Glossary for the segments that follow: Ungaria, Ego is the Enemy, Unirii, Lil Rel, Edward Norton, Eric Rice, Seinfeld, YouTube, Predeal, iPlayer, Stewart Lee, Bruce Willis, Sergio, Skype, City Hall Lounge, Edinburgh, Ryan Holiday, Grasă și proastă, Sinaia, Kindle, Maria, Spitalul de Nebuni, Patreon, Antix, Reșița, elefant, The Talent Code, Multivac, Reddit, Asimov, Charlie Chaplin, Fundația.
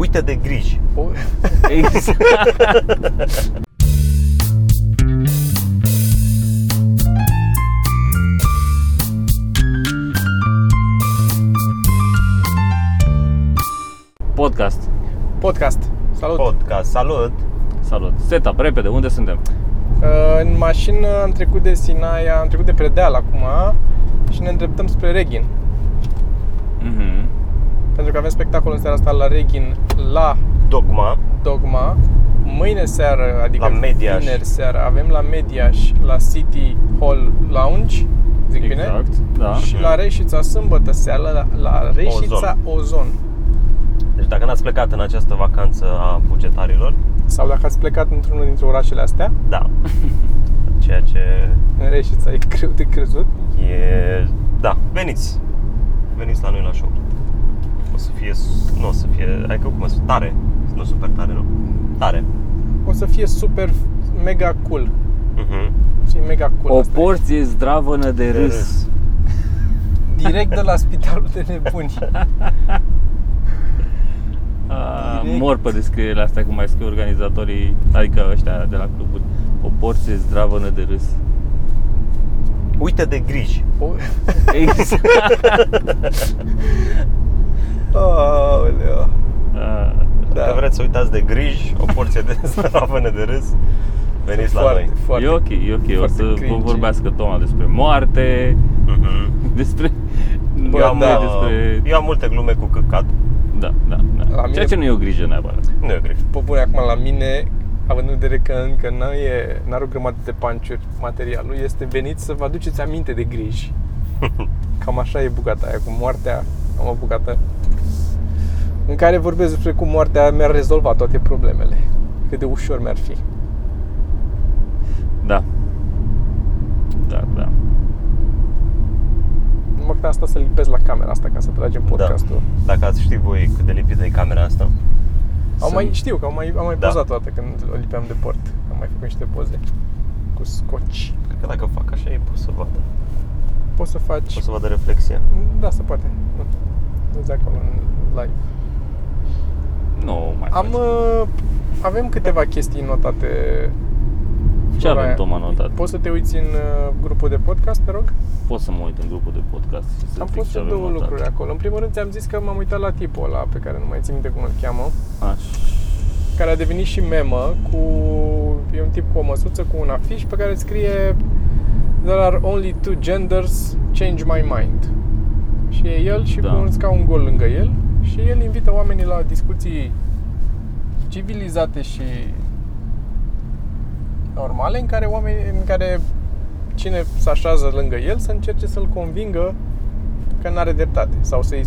Uite de griji. Exact. Podcast. Salut. Podcast. Salut. Setup, repede, unde suntem? În mașină am trecut de Sinaia, am trecut de Predeal acum și ne îndreptăm spre Reghin. Mhm. Pentru că avem spectacol în seara asta la Reghin, la Dogma. Mâine seară, adică vineri seara, avem la Mediaș, la City Hall Lounge, zic exact, bine? Da. Și la Reșița sâmbătă seara, la Reșița Ozon. Deci dacă n-ați plecat în această vacanță a bugetarilor, sau dacă ați plecat într-unul dintre orașele astea, da. Ceea ce în Reșița e greu de crezut. E, da, veniți la noi la show. O să fie, hai că cum spun, tare. Nu super tare, nu. Tare. O să fie super mega cool. Mhm. Și mega cool. O porție zdravănă de râs. Direct de la Spitalul de Nebuni. Mor pe descrierile astea cum mai scriu organizatorii, adică ăștia de la cluburi. O porție zdravănă de râs. Uite de griji. Exact. Aoleu. Dacă vreți să uitați de griji, o porție de zdravănă de râs, veniți la noi. Foarte, e ok. O să vă vorbească Toma despre moarte, despre... Eu am multe glume cu căcat. Da. La mine... Ceea ce nu e o grijă neapărat. Nu e o grijă. Poporul acum la mine, având în vedere că încă n-are o grămadă de panciuri materialul, este venit să vă aduceți aminte de griji. Cam așa e bucata aia cu moartea. Am o bucată în care vorbesc despre cum moartea mi-ar rezolva toate problemele. Cât de ușor mi-ar fi. Da. Numai că asta să lipesc la camera asta ca să tragem podcastul. Da. Dacă ați ști voi cât de lipită e camera asta. Am mai pozat toată când o lipeam de port. Am mai făcut niște poze cu scoci. Cred că dacă fac așa e pot să vadă. Poți să faci... Poți să vadă reflexia. Da, se poate. Vezi acolo în live. Nu mai faci. Avem câteva chestii notate. Ce avem, Toma, notat? Poți să te uiți în grupul de podcast, te rog? Pot să mă uit în grupul de podcast. Am pus două lucruri acolo. În primul rând ți-am zis că m-am uitat la tipul ăla pe care nu mai țin minte cum îl cheamă. Care a devenit și memă cu... E un tip cu o măsuță, cu un afiș pe care scrie... There are only two genders, change my mind. Și e el și cu un scaun gol lângă el. Și el invită oamenii la discuții civilizate și normale, în care cine se așează lângă el să încerce să-l convingă că n-are dreptate sau să-i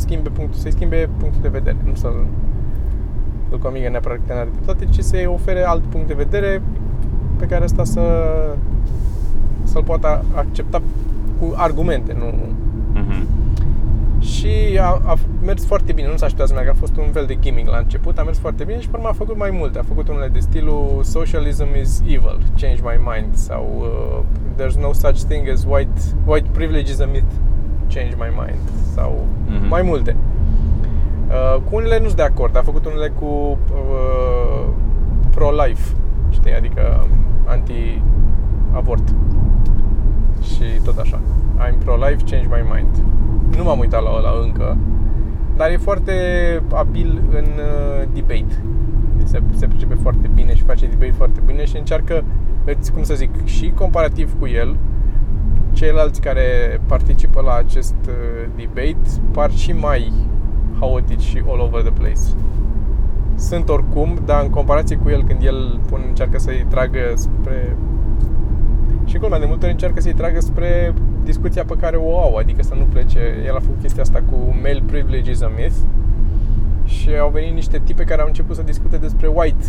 schimbe punctul de vedere. Nu să-l convingă neapărat că n-are dreptate, ci să-i ofere alt punct de vedere pe care ăsta să-l poată accepta cu argumente, nu? Și a mers foarte bine, nu s-a așteptat să meargă, a fost un fel de gimmick la început, a mers foarte bine și pe urmă a făcut mai multe. A făcut unele de stilul Socialism is evil, change my mind, sau There's no such thing as white privilege is a myth, change my mind, sau mai multe. Cu unele nu sunt de acord, a făcut unele cu pro-life, știi, adică anti-avort. Și tot așa. I'm pro-life, change my mind. Nu m-am uitat la ăla încă, dar e foarte abil în debate. Se percepe foarte bine și face debate foarte bine și încearcă, cum să zic, și comparativ cu el, ceilalți care participă la acest debate par și mai haotici și all over the place. Sunt oricum, dar în comparație cu el, când el încearcă să-i tragă spre... Și culmea, de multe ori încearcă să-i tragă spre discuția pe care o au, adică să nu plece. El a făcut chestia asta cu male privilege is a myth și au venit niște tipe care au început să discute despre white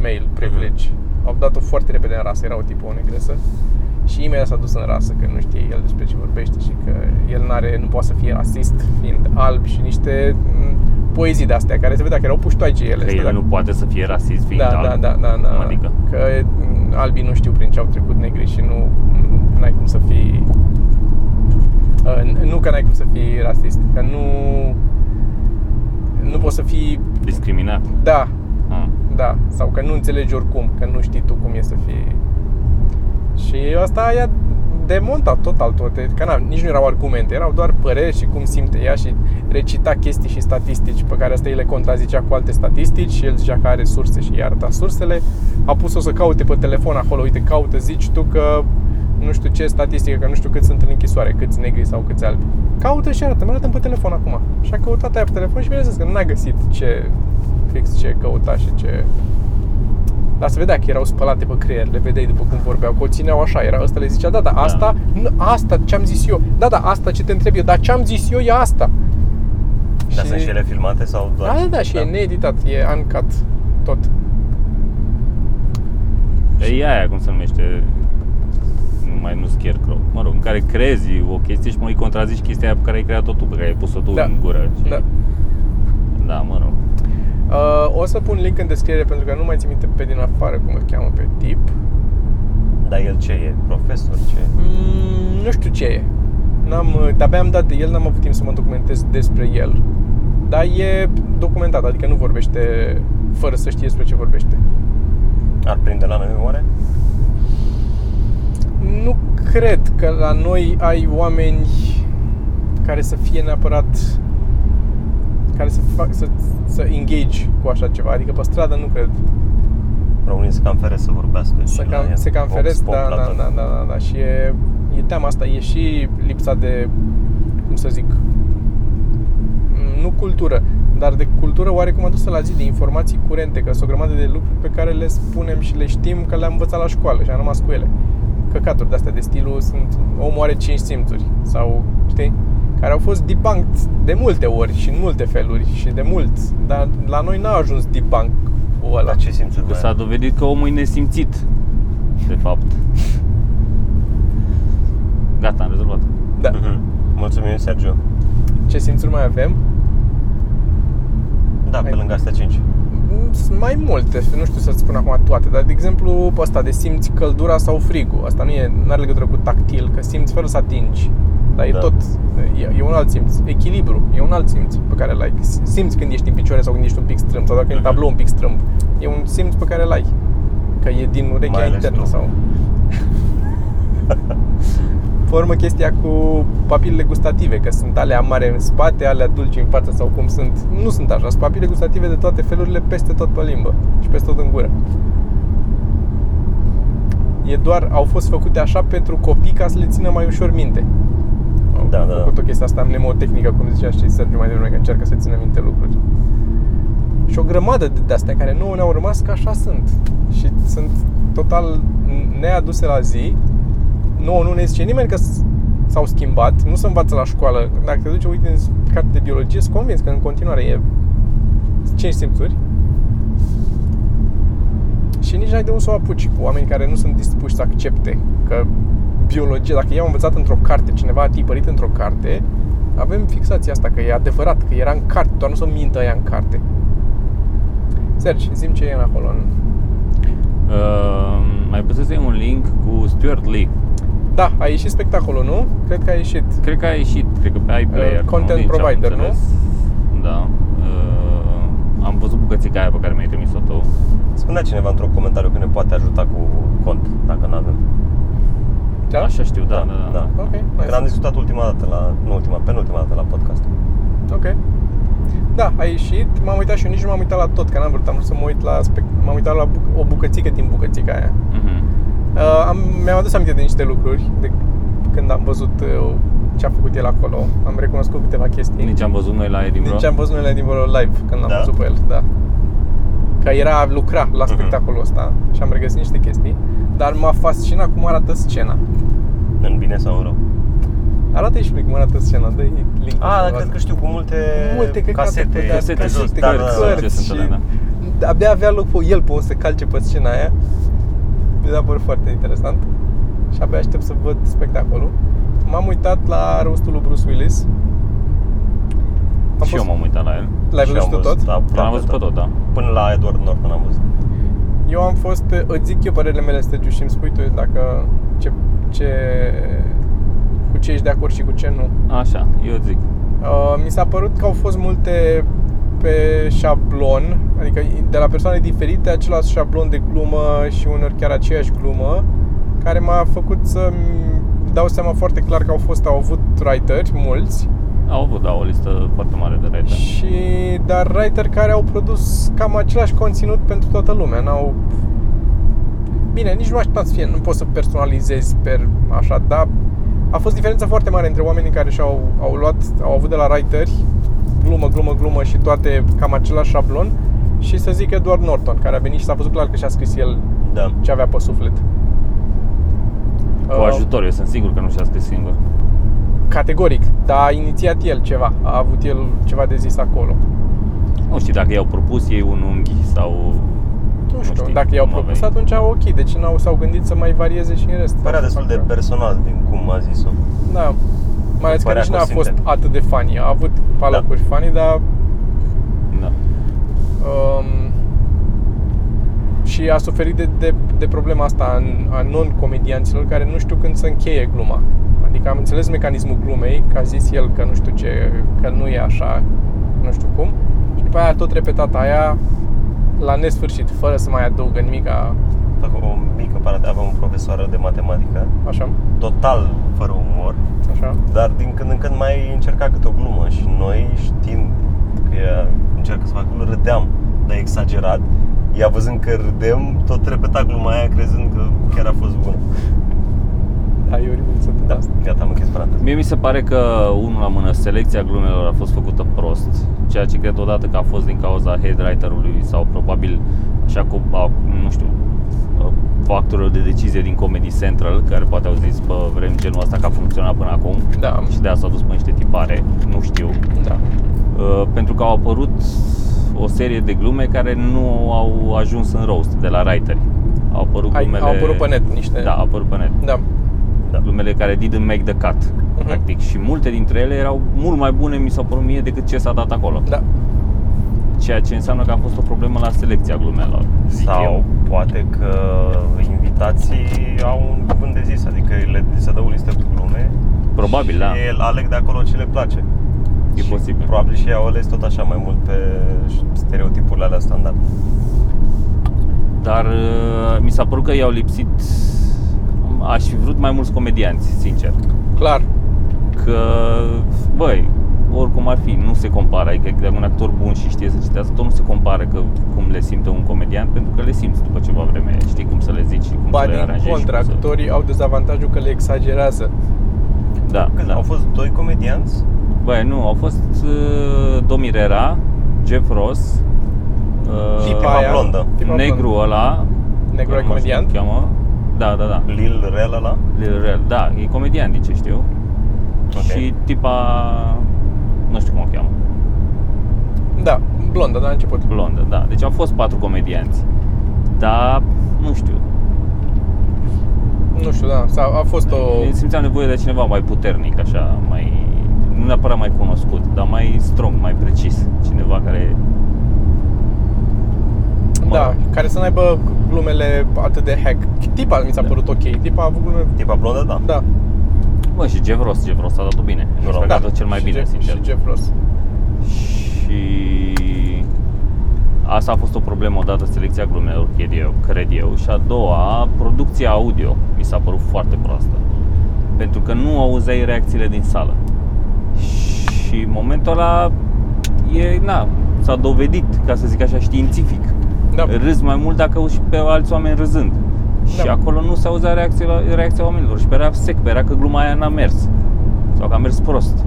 male privilege. Au dat-o foarte repede în rasă, era o tipă, o negresă, și imediat s-a dus în rasă, că nu știe el despre ce vorbește și că el nu poate să fie rasist fiind alb și niște poezii de-astea care se vedea că erau puștoaice ele. Că el nu poate să fie rasist fiind alb? Da. Adică? Că albii nu știu prin ce au trecut negri și nu ai cum să fii... Nu că n-ai cum să fii rasist, că nu poți să fii discriminat. Da. Ah. Da, sau că nu înțelegi oricum, că nu știi tu cum e să fii. Și asta i-a demontat total toate, că na, nici nu erau argumente, erau doar păreri și cum simte ea și recita chestii și statistici pe care asta ei le contrazicea cu alte statistici și el zicea că are surse și i-a arătat sursele. A pus-o să caute pe telefon acolo, uite, caută, zici tu că nu știu ce statistică, că nu știu câți sunt în închisoare, câți negri sau câți albi. Caută și arată, mă arătăm pe telefon acum. Și a căutat aia pe telefon și bineînțeles că n-a găsit ce fix ce căuta și ce... Dar se vedea că erau spălate pe creier, le vedeai după cum vorbeau, că o țineau așa, era ăsta le zicea, da, da, asta, da. Asta ce am zis eu, da, da, asta ce te întreb eu, dar ce am zis eu e asta. Dar și... sunt și ele filmate sau doar? Da, da, da, și da. E needitat, e uncut tot. E aia, cum se numește, mai nu scarecrow, mă rog, în care crezi o chestie și mă îi contrazici chestia aia pe care ai creat-o tu, pe care ai pus-o tu da. În gură. Și... Da. Da, mă rog. O să pun link în descriere pentru că nu mai țin minte pe din afară cum îl cheamă pe tip. Dar el ce e? Profesor ce e? Nu știu ce e. De-abia am dat de el, n-am avut timp să mă documentez despre el. Dar e documentat, adică nu vorbește fără să știe despre ce vorbește. Ar prinde la noi oare? Nu cred că la noi ai oameni care să fie neapărat... care să engage cu așa ceva, adică pe stradă nu cred. Românii se cam feresc să vorbească. Se cam feresc, da, și e teama asta, e și lipsa de, cum să zic, nu cultură, dar de cultură oarecum adusă la zi, de informații curente, că sunt o grămadă de lucruri pe care le spunem și le știm că le-am învățat la școală și am rămas cu ele. Căcaturi de-astea de stilul, omul are 5 simțuri, sau, știi? Care au fost debunked de multe ori și în multe feluri și de mult, dar la noi n-a ajuns debunk-ul ăla. Dar ce simțuri? Că s-a dovedit că omul e nesimțit, de fapt. Gata, am rezolvat. Da. Mulțumim, Sergio. Ce simțuri mai avem? Da, pe lângă astea 5. Sunt mai multe, nu știu să-ți spun acum toate, dar de exemplu ăsta de simți căldura sau frigul, asta nu are legătură cu tactil, că simți fără să atingi. Dar da. E tot, e un alt simț. Echilibru, e un alt simț pe care l-ai. Simți când ești în picioare sau când ești un pic strâmb, sau dacă e un tablou un pic strâmb. E un simț pe care l-ai, că e din urechea internă tu. Sau formă chestia cu papilele gustative, că sunt alea amare în spate, alea dulci în față sau cum sunt. Nu sunt așa, sunt papile gustative de toate felurile, peste tot pe limbă și peste tot în gură. E doar, au fost făcute așa pentru copii ca să le țină mai ușor minte. Am făcut o chestie asta mnemotehnică, cum zicea și Sergiu mai devreme, că încearcă să țină minte lucruri. Și o grămadă de astea care nouă ne-au rămas că așa sunt. Și sunt total neaduse la zi. Nouă nu ne zice nimeni că s-au schimbat, nu se învață la școală. Dacă te duci, uite, în carte de biologie, sunt convins că în continuare e 5 simțuri. Și nici n-ai de unde să o apuci cu oameni care nu sunt dispuși să accepte că biologie, dacă i-am învățat într-o carte, cineva a tipărit într-o carte, avem fixația asta că e adevărat, că era în carte, doar nu se mintă ea în carte. Sergi, zi-mi ce e acolo în... mai pusese un link cu Stewart Lee. Da, a ieșit spectacolul, nu? Cred că a ieșit. Cred că pe iPlayer. Content provider, nu? Da. Am văzut bucățica aia pe care mi-ai trimis-o tu. Spunea cineva într-un comentariu că ne poate ajuta cu cont, dacă n-avem. Da? Așa știu, da. Ok, nice. Că am discutat penultima dată la podcast. Ok. Da, a ieșit, m-am uitat și eu, nici nu m-am uitat la tot, că n-am vrut, am vrut să mă uit la m-am uitat la o bucățică din bucățica aia. Mi-am adus aminte de niște lucruri, de când am văzut ce a făcut el acolo, am recunoscut câteva chestii. Nici am văzut noi la Edinburgh live, când am văzut pe el, da. Că era lucra la spectacolul ăsta și am regăsit niște chestii. Dar m-a fascinat cum arată scena. În bine sau în rău? Arată-i și lui cum arată scena, dă-i link. Ah, cred că știu, cu multe casete și cărți. Abia avea loc pe el, pe să calce pe scena aia. Mi s-a părut foarte interesant. Și abia aștept să văd spectacolul. M-am uitat la rostul lui Bruce Willis. Și eu m-am uitat la el. L-ai văzut tot? L-am văzut pe tot, da. Până la Edward Norton am văzut. Eu am fost, îți zic eu părerile mele, Sergiu, și îmi spui tu dacă cu ce ești de acord și cu ce nu. Așa, eu zic. Mi s-a părut că au fost multe pe șablon, adică de la persoane diferite, același șablon de glumă și unor chiar aceeași glumă, care m-a făcut să dau seama foarte clar că au avut writeri mulți. Au avut o listă foarte mare de writeri. Dar writeri care au produs cam același conținut pentru toată lumea. Bine, nici nu așteptat să fie, nu poți să personalizezi așa, dar a fost diferența foarte mare între oamenii care au avut de la writeri glumă și toate cam același șablon și să zic Edward Norton, care a venit și s-a văzut clar că și-a scris el ce avea pe suflet. Cu ajutor, eu sunt sigur că nu și-a scris singur. Categoric, dar a inițiat el ceva, a avut el ceva de zis acolo. Nu știu dacă i-au propus ei un unghi sau... Nu știu, dacă i-au propus atunci ok, deci s-au gândit să mai varieze și în rest. Părea destul de personal din cum a zis-o. Da, mai ales că nici n-a fost atât de funny, a avut palacuri funny, dar... Da. Și a suferit de problema asta a non-comedianților care nu știu când să încheie gluma. Adică am înțeles mecanismul glumei, că a zis el că nu știu ce, că nu e așa, nu știu cum. Și după aia a tot repetat aia la nesfârșit, fără să mai adăugă nimic. Fac o mică paranteză, aveam o profesoară de matematică, așa, total fără umor, așa, dar din când în când mai încerca câte o glumă și noi, știind că ea încercă să facă glumă, râdeam, dar exagerat. Ea văzând că râdem, tot repeta gluma aia, crezând că chiar a fost bună. Da, e oribil să te las. Gata, am închis paranteză. Mie mi se pare că, unul la mână, selecția glumelor a fost făcută prost, ceea ce cred odată că a fost din cauza head writer-ului sau probabil, așa cum, nu știu, factorilor de decizie din Comedy Central, care poate au zis, bă, vrem genul ăsta că a funcționat până acum, da. Și de asta s-au dus pe niște tipare, nu știu, da. Pentru că au apărut o serie de glume care nu au ajuns în roast de la writeri. Au apărut glumele... Au apărut pe net niște... Da, au apărut pe net. Da. Glumele care didn't make the cut, practic. Și multe dintre ele erau mult mai bune, mi s-au părut mie, decât ce s-a dat acolo. Da. Ceea ce înseamnă că a fost o problemă la selecția glumelor, zic sau eu. Poate că invitații au un cuvânt de zis, adică le se dă o listă cu glume. Probabil, și da. Și el aleg de acolo ce le place. E posibil. Probabil și ei au ales tot așa mai mult pe stereotipurile alea standard. Dar mi s-a părut că i-au lipsit. Aș fi vrut mai mulți comedianți, sincer. Clar. Că, băi, oricum ar fi, nu se compară. Adică dacă un actor bun și știe să citească, tot nu se compară că cum le simte un comedian, pentru că le simți după ceva vreme. Știi cum să le zici și cum să le aranjezi. Din contra, actorii au dezavantajul că le exagerează. Da, da. Au fost doi comedianți? Băi, nu, au fost Domirera, Jeff Ross, tipa negru ăla. Negru e comedian? Da. Lil Rel ăla? Lil Rel, da, e comedian, din ce știu. Okay. Și tipa, nu știu cum o cheamă. Da, blondă, da, la început. Blondă, da. Deci au fost 4 comedianți. Dar, nu știu, a fost o... Simțeam nevoie de cineva mai puternic, așa, mai... Nu neapărat mai cunoscut, dar mai strong, mai precis. Cineva care... Da, care să n-aibă glumele atât de hack. Tipa mi s-a părut ok. Tipa a avut glume... Tipa blondă, da. Da. Bă, și Jeff Ross a dat-o bine. A dat cel mai bine, sincer. Și Jeff Ross. Și... Asta a fost o problemă odată, selecția glumelor, cred eu. Și a doua, producția audio mi s-a părut foarte proastă. Pentru că nu auzeai reacțiile din sală. Și momentul ăla s-a dovedit, ca să zic așa, științific. Da. Râzi mai mult dacă auzi pe alți oameni râzând. Da. Și acolo nu se auzea reacția oamenilor. Și părea că gluma aia n-a mers. Sau că a mers prost.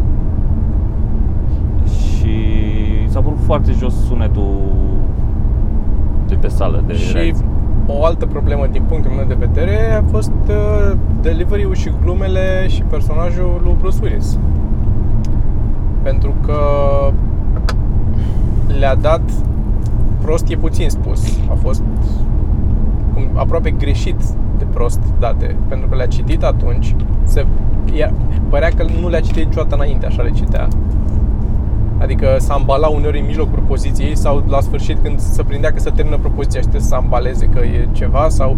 Și s-a părut foarte jos sunetul de pe sală. Și reacție. O altă problemă din punctul meu de vedere a fost delivery-ul și glumele și personajul lui Bruce Willis. Pentru că le-a dat prost, e puțin spus. A fost aproape greșit de prost date, pentru că le-a citit atunci, părea că nu le-a citit niciodată înainte, așa le citea. Adică s-a îmbalat uneori în mijlocul propoziției sau la sfârșit când se prindea că se termină propoziția și trebuie să se ambaleze că e ceva sau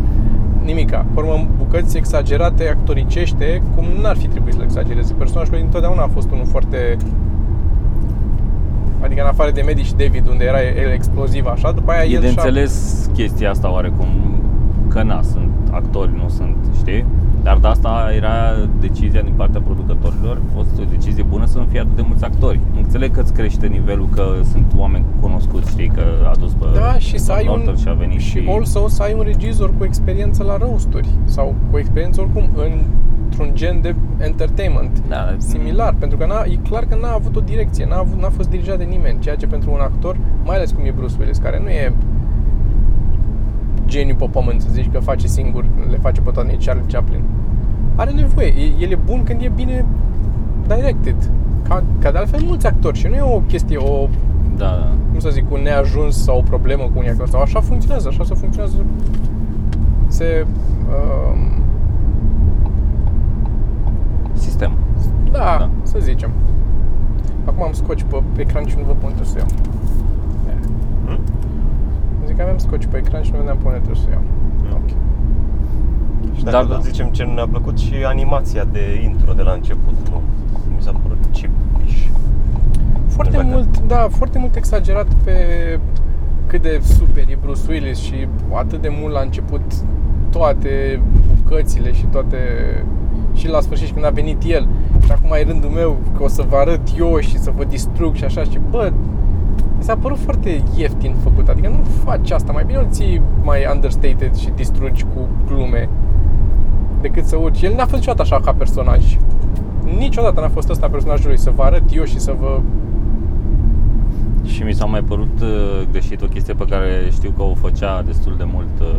nimica. Formă bucăți exagerate, actoricește, cum n-ar fi trebuit să le exagereze. Personajul întotdeauna a fost unul foarte Adică în afară de Medi și David, unde era el exploziv așa, după aia e el de înțeles chestia asta oarecum, că na, sunt actori, nu sunt, știi? Dar de asta era decizia din partea producătorilor, a fost o decizie bună să nu fie atât de mulți actori. Înțeleg că îți crește nivelul, că sunt oameni cunoscuți, știi, că a dus pe Norton și a venit și... also să ai un regizor cu experiență la roasturi sau cu experiență oricum într-un gen de entertainment, da, similar, pentru că e clar că n-a avut o direcție, n-a fost dirijat de nimeni, ceea ce pentru un actor, mai ales cum e Bruce Willis, care nu e... geniu pe pământ, să zici că face singur, le face pe toate, Charlie Chaplin. Are nevoie, el e bun când e bine directed. Ca de altfel mulți actori și nu e o chestie, o, da, cum să zic, un neajuns sau o problemă cu unii actori sau așa funcționează, așa se funcționează. Se sistem. Da, să zicem. Acum am scoci pe ecran și nu vă pun să iau. Că aveam scoci pe ecran și nu vedeam pe unde trebuie să iau. Ok. Și dacă tot zicem ce nu ne-a plăcut, și animația de intro de la început, nu? Mi s-a părut cheap-ish. Foarte mult, da, foarte mult exagerat pe cât de super e Bruce Willis și atât de mult la început toate bucățile și toate... și la sfârșit când a venit el și acum e rândul meu că o să vă arăt eu și să vă distrug și așa și bă... mi s-a părut foarte ieftin făcut, adică nu faci asta, mai bine o ții mai understated și distrugi cu glume decât să urci. El n-a fost niciodată așa ca personaj, niciodată n-a fost ăsta personajul lui, să vă arăt eu și să vă... Și mi s-a mai părut greșit o chestie pe care știu că o făcea destul de mult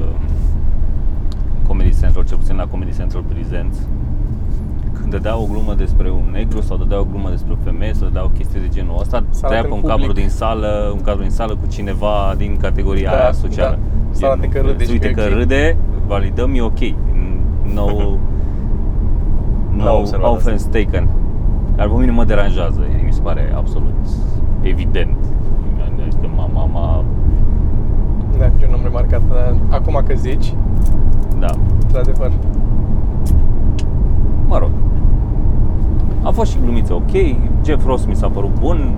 Comedy Central, cel puțin la Comedy Central Presents, când dădea o glumă despre un negru sau dădea o glumă despre o femeie sau dădea o chestie de genul ăsta, tăia pe un cadru din sală, un cadru din sală cu cineva din categoria aia socială. Da. Gen, că râde, uite că râde, validăm, e ok. No offense taken. Dar pe mine mă deranjează, mi se pare absolut evident. Adică mama... Da, eu n-am remarcat, dar acum că zici, da, într-adevăr. Mă rog, a fost și glumițe ok, Jeff Ross mi s-a părut bun.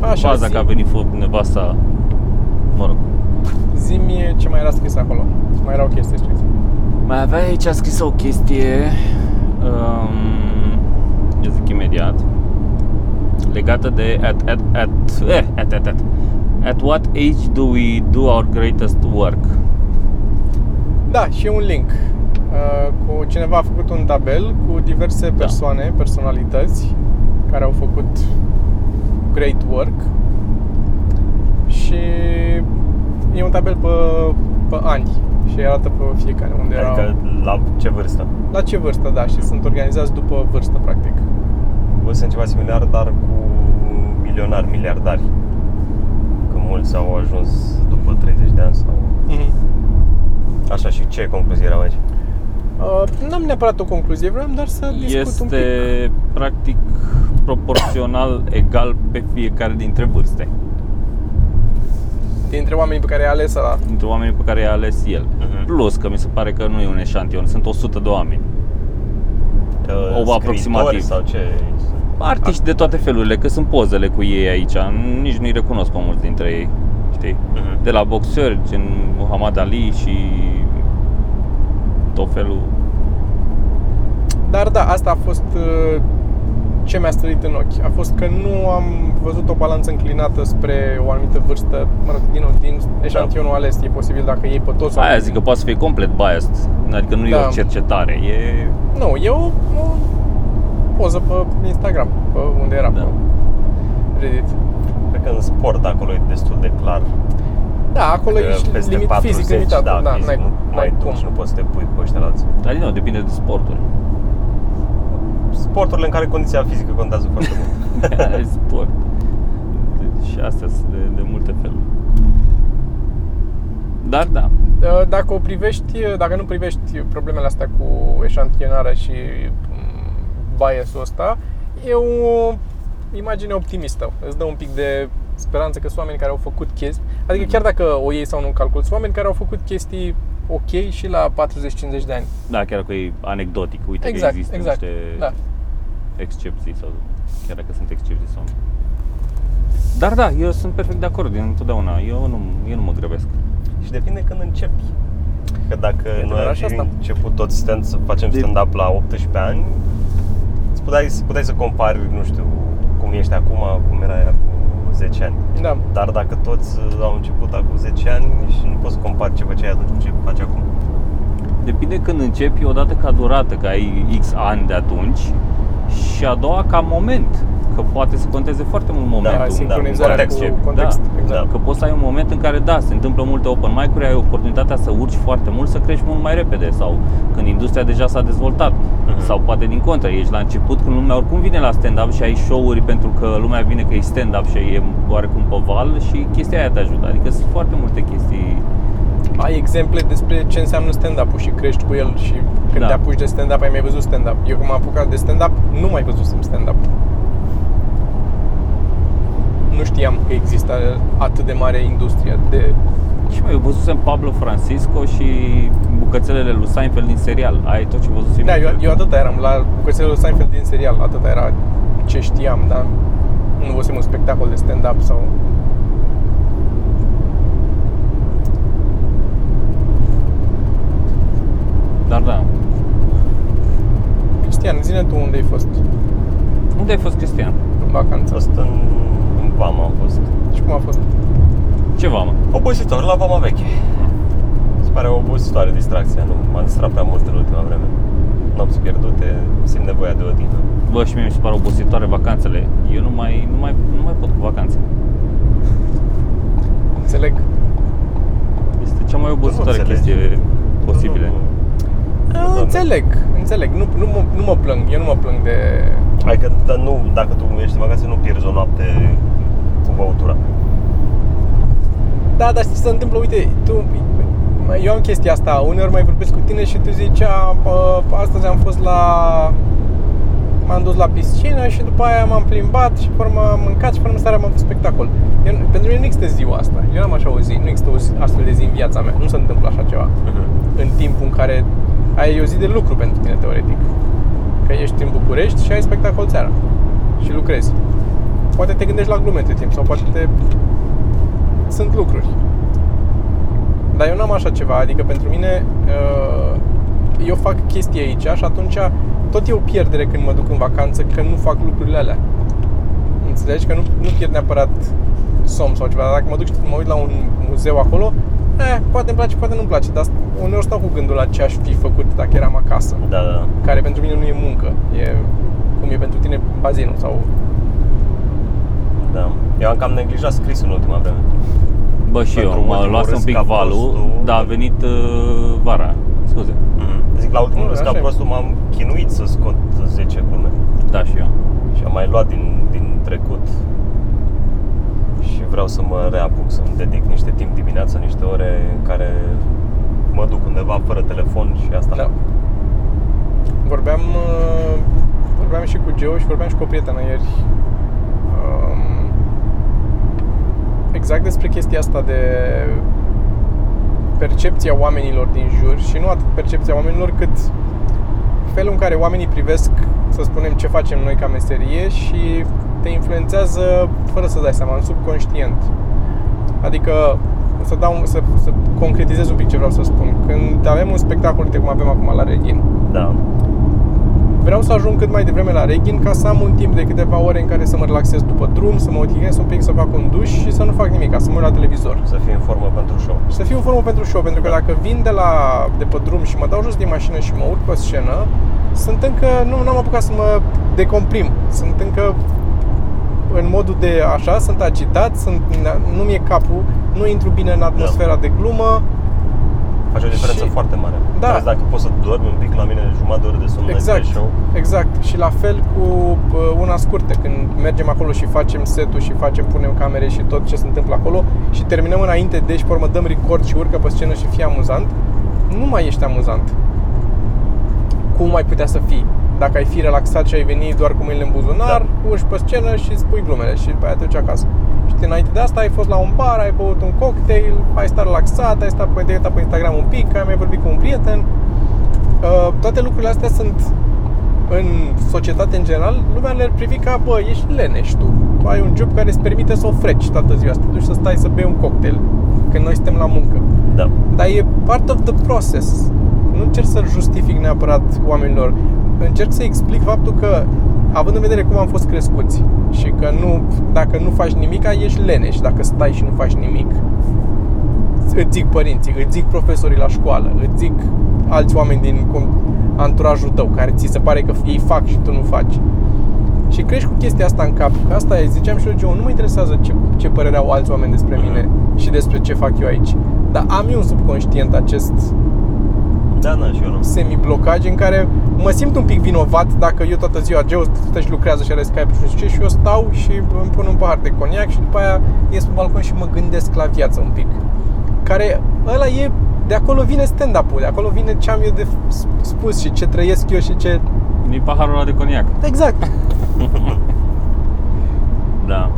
Așa, baza că a venit nevasta, mă rog. Zi-mi ce mai era scris acolo, mai era o chestie scrisă. Mai avea aici scrisă o chestie, eu zic imediat, legată de At what age do we do our greatest work? Da, și e un link. Cu cineva a făcut un tabel cu diverse persoane, da, personalități care au făcut great work. Și e un tabel pe ani și arată pe fiecare unde erau. Adică la ce vârstă? La ce vârstă, da, și sunt organizați după vârstă, practic. Vă sunt ceva similar, dar cu milionari, miliardari. Mulți au ajuns după 30 de ani sau... Așa, și ce concluzie erau aici? N-am neapărat o concluzie, vreau doar să discut un pic. Este practic proporțional egal pe fiecare dintre vârste. Dintre oamenii pe care i-a ales ăla? Dintre oamenii pe care i-a ales el. Plus că mi se pare că nu e un eșantion, sunt 100 de oameni. O aproximativ sau ce? Artiști de toate felurile, că sunt pozele cu ei aici, nici nu-i recunosc pe mulți dintre ei, știi? De la boxeri, gen Muhammad Ali și tot felul. Dar da, asta a fost ce mi-a strălit în ochi, a fost că nu am văzut o balanță înclinată spre o anumită vârstă, mă rog, din eșantionul ales, e posibil dacă iei pe toți. Aia zic că poate să fie complet biased, adică nu e o cercetare, e... Nu, eu... poză pe Instagram, pe unde era, da, pe Reddit. Cred că în sport acolo e destul de clar. Da, acolo e limit 40, fizic limitat. Da, da, fizic, n-ai cum. Nu poți să te pui cu ăștia alții. Dar din nou, depinde de sportul. Sporturile în care condiția fizică contează foarte mult. E sport. Și astea sunt de multe feluri. Dar da. Dacă nu privești problemele astea cu eșantionarea și bias-ul ăsta, e o imagine optimistă. Îți dă un pic de speranță că sunt oameni care au făcut chestii. Adică chiar dacă o iei sau nu în calcul, sunt oameni care au făcut chestii ok și la 40-50 de ani. Da, chiar dacă e anecdotic, uite exact, că există niște excepții sau chiar dacă sunt excepții sau nu. Dar da, eu sunt perfect de acord întotdeauna. Eu nu mă grăbesc. Și depinde când începi. Că dacă noi am început toți să facem stand-up la 18 ani, puteai să compari, nu știu, cum ești acum, cum era cu 10 ani. Da. Dar dacă toți au început acum 10 ani și nu poți să compari ce făceai atunci cu ce faci acum. Depinde când începi, odată ca durată, că ai X ani de atunci și a doua ca moment. Că poate să conteze foarte mult momentul, context. Că poți să ai un moment în care se întâmplă multe open mic-uri, ai oportunitatea să urci foarte mult, să crești mult mai repede sau când industria deja s-a dezvoltat. Sau poate din contră, ești la început când lumea oricum vine la stand-up și ai show-uri pentru că lumea vine că e stand-up și e oarecum pe val și chestia aia te ajută. Adică sunt foarte multe chestii. Ai exemple despre ce înseamnă stand-up-ul și crești cu el și când te apuci de stand-up ai mai văzut stand-up. Eu când m-am apucat de stand-up, nu mai văzusem stand-up. Nu știam că există atât de mare industria de... Și mai eu văzusem Pablo Francisco și bucățelele lui Seinfeld din serial. Ai tot ce văzusem? Da, eu atâta eram la bucățelele lui Seinfeld din serial. Atâta era ce știam, dar nu văzusem un spectacol de stand-up sau... Dar da. Cristian, zi-ne tu unde ai fost. Unde ai fost, Cristian? În vacanță. Asta în... Vama am fost. Și cum a fost? Ce vama? Obositor la vama veche. Se pare o obositoare distracție, nu m-am distrat prea mult în ultima vreme. Nopți pierdute, simt nevoia de odihnă. Bă, și mie mi se pare obositoare vacanțele. Eu nu mai pot cu vacanțe. Înțeleg. Este cea mai obositoare chestie posibilă. Înțeleg. Nu mă plâng. Eu nu mă plâng de... Adică, dar nu, dacă tu ești în vacanță, nu pierzi o noapte cu băutura. Da, dar știi ce se întâmplă? Uite, eu am chestia asta. Uneori mai vorbesc cu tine și tu zici astăzi m-am dus la piscină și după aia m-am plimbat și până m-am mâncat și până seara m-am văzut spectacol. Pentru mine nu există ziua asta. Eu n-am așa o zi, nu există o zi, astfel de zi în viața mea. Nu se întâmplă așa ceva. În timpul în care ai o zi de lucru pentru tine, teoretic. Că ești în București și ai spectacol țara și lucrezi. Poate te gândești la glume între timp sau poate sunt lucruri. Dar eu n-am așa ceva, adică pentru mine eu fac chestii aici și atunci tot e o pierdere când mă duc în vacanță că nu fac lucrurile alea. Înțelegi? Că nu pierd neapărat somn sau ceva, dar dacă mă duc și mă uit la un muzeu acolo, poate îmi place, poate nu-mi place, dar uneori stau cu gândul la ce aș fi făcut dacă eram acasă. Da. Care pentru mine nu e muncă, e cum e pentru tine bazinul sau... Da, eu am cam neglijat scrisul în ultima vreme. Bă, și pentru eu, mă luasă un pic valul, dar a venit vara, scuze. Zic, la ultimul râs ca prostul m-am chinuit să scot 10 glume. Da, și eu. Și am mai luat din trecut. Și vreau să mă reapuc, să-mi dedic niște timp dimineața, niște ore în care mă duc undeva fără telefon și asta. Da. Vorbeam și cu Geo și vorbeam și cu o prietenă ieri. Exact despre chestia asta de percepția oamenilor din jur și nu atât percepția oamenilor cât felul în care oamenii privesc, să spunem, ce facem noi ca meserie și te influențează fără să dai seama, în subconștient. Adică să concretizez un pic ce vreau să spun. Când avem un spectacol, cum avem acum la Reghin. Da. Vreau să ajung cât mai devreme la Reghin ca să am un timp de câteva ore în care să mă relaxez după drum, să mă odihnesc un pic, să fac un duș și să nu fac nimic, ca să mă uit la televizor. Să fiu în formă pentru show. Să fiu în formă pentru show, pentru că dacă vin de pe drum și mă dau jos din mașină și mă urc pe scenă, sunt încă, n-am apucat să mă decomprim. Sunt încă în modul de așa, sunt agitat, nu mi-e capul, nu intru bine în atmosfera de glumă. Face o diferență foarte mare. Da. Dacă poți să dormi un pic, la mine jumătate de oră de somn exact, de show. Exact. Și la fel cu una scurtă, când mergem acolo și facem setul și punem camere și tot ce se întâmplă acolo și terminăm înainte, deci pe urmă dăm record și urcă pe scenă și fie amuzant, nu mai ești amuzant. Cum mai putea să fii? Dacă ai fi relaxat și ai venit doar cu mâinile în buzunar, urci pe scenă și spui glumele și după aia te duci acasă. Și chestii înainte de asta, ai fost la un bar, ai băut un cocktail, ai stat relaxat, ai stat pe data pe Instagram un pic, ai mai vorbit cu un prieten. Toate lucrurile astea sunt, în societate în general, lumea le-ar privi ca, bă, ești leneș tu. Tu ai un job care îți permite să o freci toată ziua, să te duci să stai să bei un cocktail, când noi suntem la muncă. Da. Dar e part of the process. Nu încerc să-l justific neapărat oamenilor. Încerc să explic faptul că, având în vedere cum am fost crescuți și că nu, dacă nu faci nimic, ești leneș. Dacă stai și nu faci nimic, îți zic părinții, îți zic profesorii la școală, îți zic alți oameni din anturajul tău, care ți se pare că ei fac și tu nu faci. Și crești cu chestia asta în cap. Că asta e, ziceam și eu, nu mă interesează ce părere au alți oameni despre mine și despre ce fac eu aici. Dar am eu un subconștient acest semi-blocaj în care mă simt un pic vinovat dacă eu toată ziua Geo stă și lucrează și are Skype și nu știu ce, și eu stau și îmi pun un pahar de coniac și după aia ies pe balcon și mă gândesc la viață un pic. Care ăla e, de acolo vine stand-up-ul, de acolo vine ce am eu de spus și ce trăiesc eu și ce... Din paharul ăla de coniac. Exact. Da.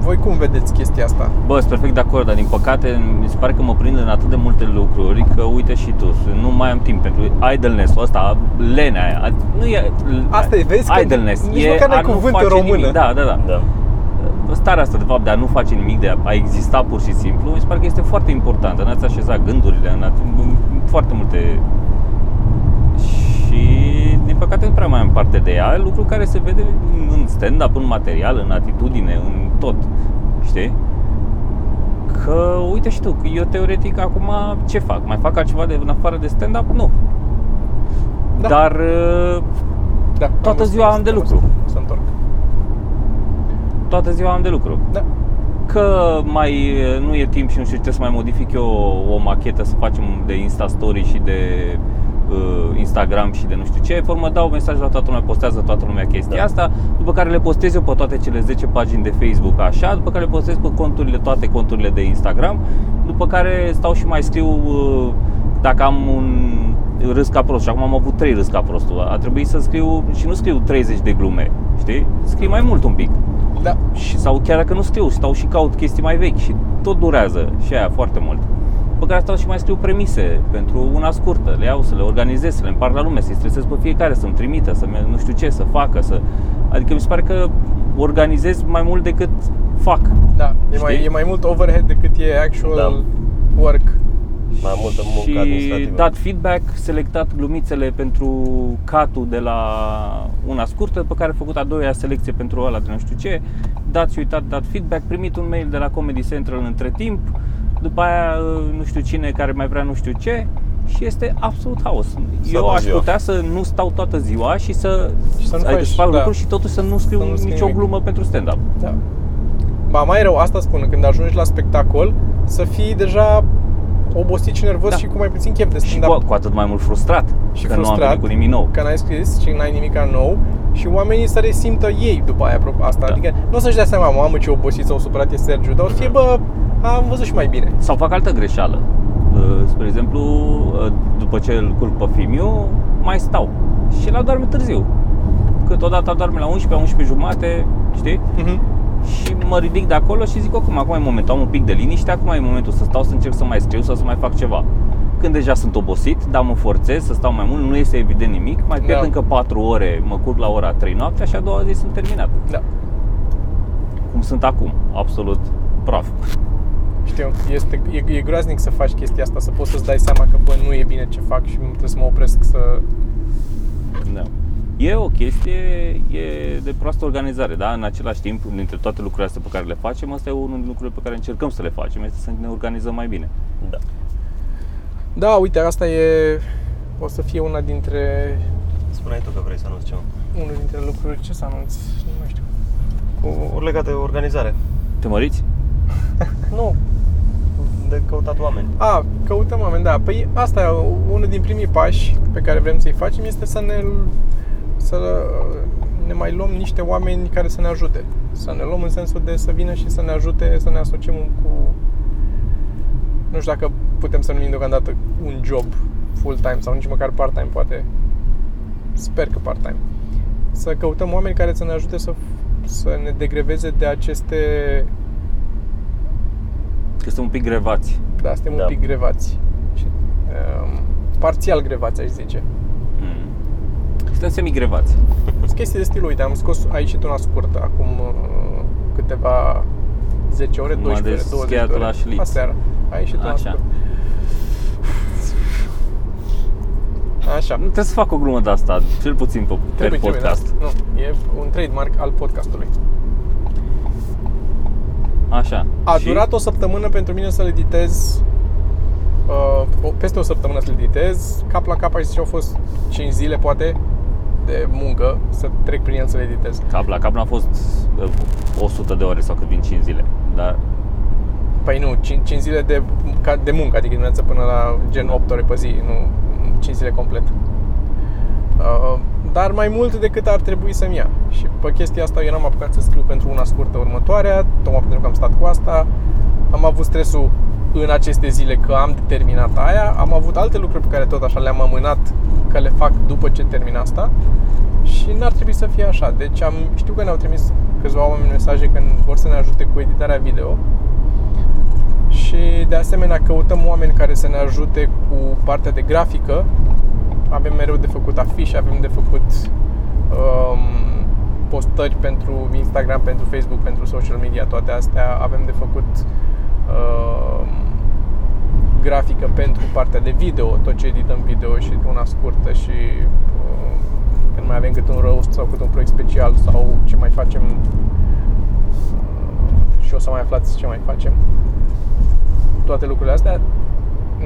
Voi cum vedeți chestia asta? Bă, sunt perfect de acord, dar din păcate mi se pare că mă prind în atât de multe lucruri că uite și tu, nu mai am timp pentru idleness-ul ăsta, lenea aia. Nu e, asta e, vezi, idleness. Nici măcar n-ai cuvânt în română. Nimic. Da. Starea asta, de fapt, de a nu face nimic, de a exista pur și simplu, mi se pare că este foarte importantă. N-ați așezat gândurile, foarte multe... Și... din păcate nu prea mai am parte de ea, lucru care se vede în stand-up, în material, în atitudine, în tot, știi? Că uite și tu, eu teoretic acum ce fac? Mai fac altceva în afară de stand-up? Nu. Da. Dar toată ziua am de lucru. Să întorc. Toată ziua am de lucru. Da. Că mai nu e timp și nu știu ce, să mai modific eu o machetă, să facem de Insta Story și de Instagram și de nu știu ce, formă dau mesaj la toată lumea, postează toată lumea chestia asta, după care le postez eu pe toate cele 10 pagini de Facebook așa, după care le postez pe conturile, toate conturile de Instagram, după care stau și mai scriu dacă am un râs ca prost, și acum am avut 3 râs ca prostul, a trebuit să scriu și nu scriu 30 de glume, știi? Scriu mai mult un pic. Da. Și, sau chiar dacă nu scriu, stau și caut chestii mai vechi și tot durează și aia foarte mult. Pe care stau și mai scriu premise pentru una scurtă, le iau să le organizez, să le împart la lume, să-i stresez pe fiecare, să-mi trimită, să nu știu ce, să facă, să... Adică mi se pare că organizez mai mult decât fac. Da, e mai mult overhead decât e actual work. Mai multă muncă administrativă. Și dat feedback, selectat glumițele pentru cut-ul de la una scurtă, pe care a făcut a doua selecție pentru ăla de nu știu ce, dat și uitat, dat feedback, primit un mail de la Comedy Central între timp, după aia nu știu cine care mai vrea nu știu ce și este absolut haos. Eu aș putea să nu stau toată ziua și să fac lucruri și totuși să nu scriu nicio glumă pentru stand-up. Da. Ba mai rău, asta spun, când ajungi la spectacol să fii deja obosit și nervos și cu mai puțin chef de stand-up. Și cu atât mai mult frustrat și că nu am venit cu nimic nou. Că n-ai scris și n-ai nimic nou. Și oamenii să resimtă ei după aia asta. Da. Adică nu o să-și dea seama, mamă ce obosit sau supărat e Sergiu, dar o să fie, bă, am văzut și mai bine. Sau fac altă greșeală. Spre exemplu, după ce îl culc pe Fimiu, mai stau și la doarme târziu. Câteodată doarme la 11, 11:30, știi? Și mă ridic de acolo și zic, acum e momentul, am un pic de liniște, acum e momentul să stau, să încerc să mai scriu sau să mai fac ceva. Când deja sunt obosit, dar mă forțez să stau mai mult, nu iese evident nimic, mai pierd încă 4 ore, mă curg la ora 3 noaptea și a doua zi sunt terminat. Da. Cum sunt acum, absolut praf. Știu, e groaznic să faci chestia asta, să poți să-ți dai seama că bă, nu e bine ce fac și trebuie să mă opresc să... Da. E o chestie de proastă organizare, da? În același timp, dintre toate lucrurile astea pe care le facem, asta e unul din lucrurile pe care încercăm să le facem, este să ne organizăm mai bine. Da. Da, uite, asta o să fie una dintre... Spuneai tu că vrei să anunți ceva. Unul dintre lucruri, ce să anunți? Nu mai știu. Ori legat de organizare. Te măriți? Nu. De căutat oameni. Căutăm oameni, da. Păi asta e unul din primii pași pe care vrem să-i facem, este să ne mai luăm niște oameni care să ne ajute. Să ne luăm în sensul de să vină și să ne ajute, să ne asociem cu... Nu știu dacă putem să numim deocamdată un job full-time sau nici măcar part-time, poate. Sper că part-time. Să căutăm oameni care să ne ajute să să ne degreveze de aceste... Că suntem un pic grevați. Da, suntem un pic grevați. Și, parțial grevați, aș zice. Suntem semigrevați. Sunt chestii de stil, uite, am scos aici tu una scurtă, acum câteva 10 ore, 12 ore, 20 ore. Aseară. Aici și tu una scurtă. Așa. Nu trebuie să fac o glumă de asta, cel puțin pe podcast. Nu, e un trademark al podcastului. Așa. A durat o săptămână pentru mine să le editez, peste o săptămână să le editez, cap la cap, aș zice, au fost 5 zile poate de muncă să trec prin el să le editez. Cap la cap n-a fost 100 de ore sau cât din 5 zile, dar... Păi nu, 5 zile de muncă, adică dimineața până la gen 8 ore pe zi, nu 5 zile complet. Dar mai mult decât ar trebui să-mi ia. Și pe chestia asta eu n-am apucat să scriu pentru una scurtă următoarea, tocmai pentru că am stat cu asta. Am avut stresul în aceste zile că am terminat aia. Am avut alte lucruri pe care tot așa le-am amânat, că le fac după ce termin asta. Și n-ar trebui să fie așa. Deci știu că ne-au trimis câțiva oameni mesaje că vor să ne ajute cu editarea video. Și de asemenea căutăm oameni care să ne ajute cu partea de grafică. Avem mereu de făcut afișe, avem de făcut postări pentru Instagram, pentru Facebook, pentru social media, toate astea. Avem de făcut grafică pentru partea de video, tot ce edităm video și una scurtă și când mai avem cât un roast sau cât un proiect special sau ce mai facem și o să mai aflați ce mai facem. Toate lucrurile astea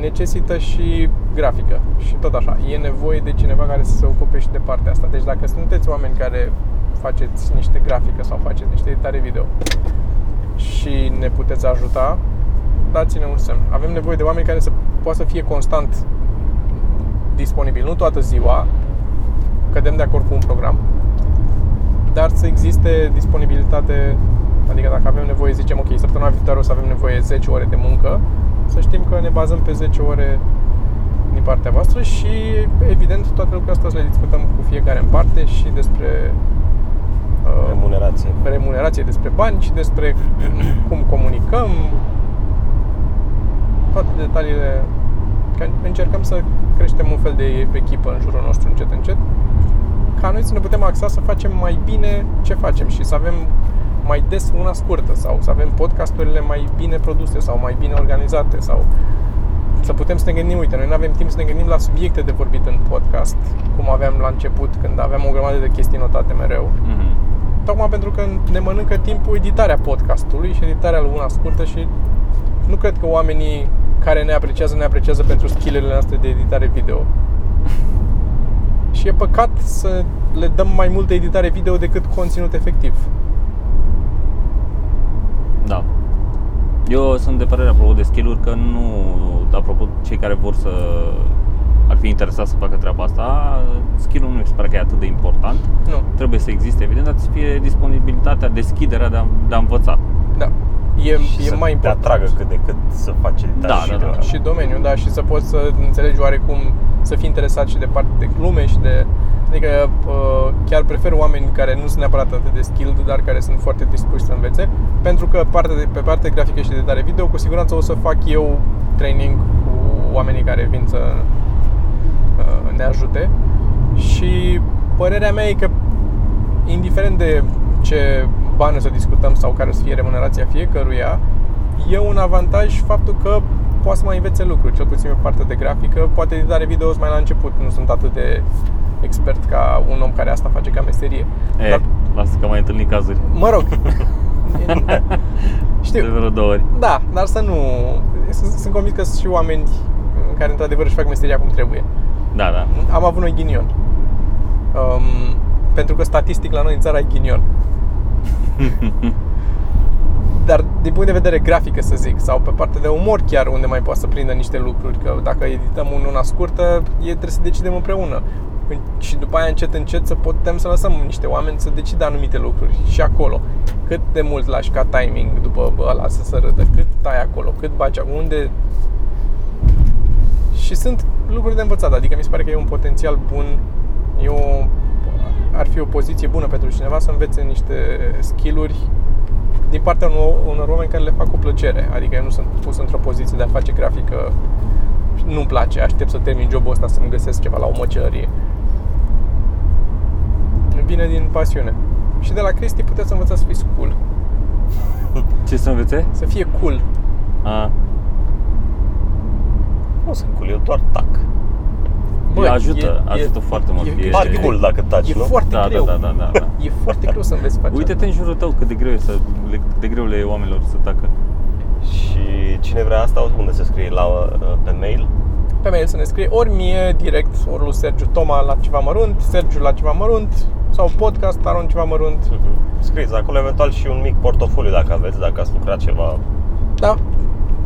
necesită și grafică și tot așa. E nevoie de cineva care să se ocupe și de partea asta. Deci dacă sunteți oameni care faceți niște grafică sau faceți niște editare video și ne puteți ajuta, dați-ne un semn. Avem nevoie de oameni care să poată să fie constant disponibil. Nu toată ziua, cădem de acord cu un program, dar să existe disponibilitate. Adică dacă avem nevoie, zicem, ok, săptămâna viitoare o să avem nevoie 10 ore de muncă, să știm că ne bazăm pe 10 ore din partea voastră și, evident, toate lucrurile astea o să le discutăm cu fiecare în parte și despre remunerație, despre bani și despre cum comunicăm, toate detaliile. Că încercăm să creștem un fel de echipă în jurul nostru, încet, încet, ca noi să ne putem axa să facem mai bine ce facem și să avem mai des una scurtă sau să avem podcasturile mai bine produse sau mai bine organizate sau să putem să ne gândim, uite, noi nu avem timp să ne gândim la subiecte de vorbit în podcast cum aveam la început, când aveam o grămadă de chestii notate mereu. Tocmai pentru că ne mănâncă timpul editarea podcastului și editarea lui una scurtă și nu cred că oamenii care ne apreciază pentru skill-urile noastre de editare video. Și e păcat să le dăm mai mult de editare video decât conținut efectiv. Da. Eu sunt de părere, apropo de skill-uri, că nu... Apropo, cei care vor să... ar fi interesați să facă treaba asta, skill-ul nu mi se pare că e atât de important. Nu. Trebuie să existe, evident, dar să fie disponibilitatea, deschiderea de a învăța. Da. E mai important. Să te atragă cât de cât să faci editare și domeniul, da, și să poți să înțelegi oarecum, să fii interesat și de parte de glume și de... Adică chiar prefer oameni care nu sunt neapărat atât de skilled, dar care sunt foarte dispuși să învețe, pentru că pe partea grafică și de editare video, cu siguranță o să fac eu training cu oamenii care vin să ne ajute. Și părerea mea e că, indiferent de ce bani o să discutăm sau care o să fie remunerația fiecăruia, e un avantaj faptul că poate să mai învețe lucruri, cel puțin pe partea de grafică. Poate editare video mai la început, nu sunt atât de expert ca un om care asta face ca meserie. Dar... lasă că mai întâlni cazuri. Mă rog. Știu. De vreo două ori. Da, dar să nu... Sunt convins că sunt și oameni care într-adevăr își fac meseria cum trebuie. Da, da. Am avut noi ghinion. Pentru că statistic la noi în țara e ghinion. Dar din punct de vedere grafică, să zic, sau pe partea de umor chiar, unde mai poate să prindă niște lucruri, că dacă edităm una scurtă, trebuie să decidem împreună. Și după aia încet, încet să putem să lăsăm niște oameni să decidă anumite lucruri și acolo. Cât de mult lași ca timing după ăla să se râdă, cât tai acolo, cât baci, unde... Și sunt lucruri de învățat, adică mi se pare că e un potențial bun, e o ar fi o poziție bună pentru cineva să învețe niște skill-uri din partea unor oameni care le fac cu plăcere. Adică eu nu sunt pus într-o poziție de a face grafică, nu-mi place, aștept să termin jobul ăsta să-mi găsesc ceva la o măcelărie. Vine din pasiune. Și de la Cristi puteți să învățați să fiți cool. Ce să învețe? Să fie cool. A. Nu sunt cool, eu doar tac. Bă, ajută foarte mult. E cool dacă taci, e foarte greu. Da. E foarte greu să înveți să faci. Uite-te în jurul tău cât de greu e de greu le e oamenilor să tacă. Și cine vrea asta, unde se scrie? Pe mail? Pe mail să ne scrie ori mie direct, ori lui Sergiu Toma la ceva mărunt, Sergiu la ceva mărunt sau podcast arunc ceva mărunt. Scrieți acolo eventual și un mic portofoliu dacă aveți, dacă ați lucrat ceva. Da,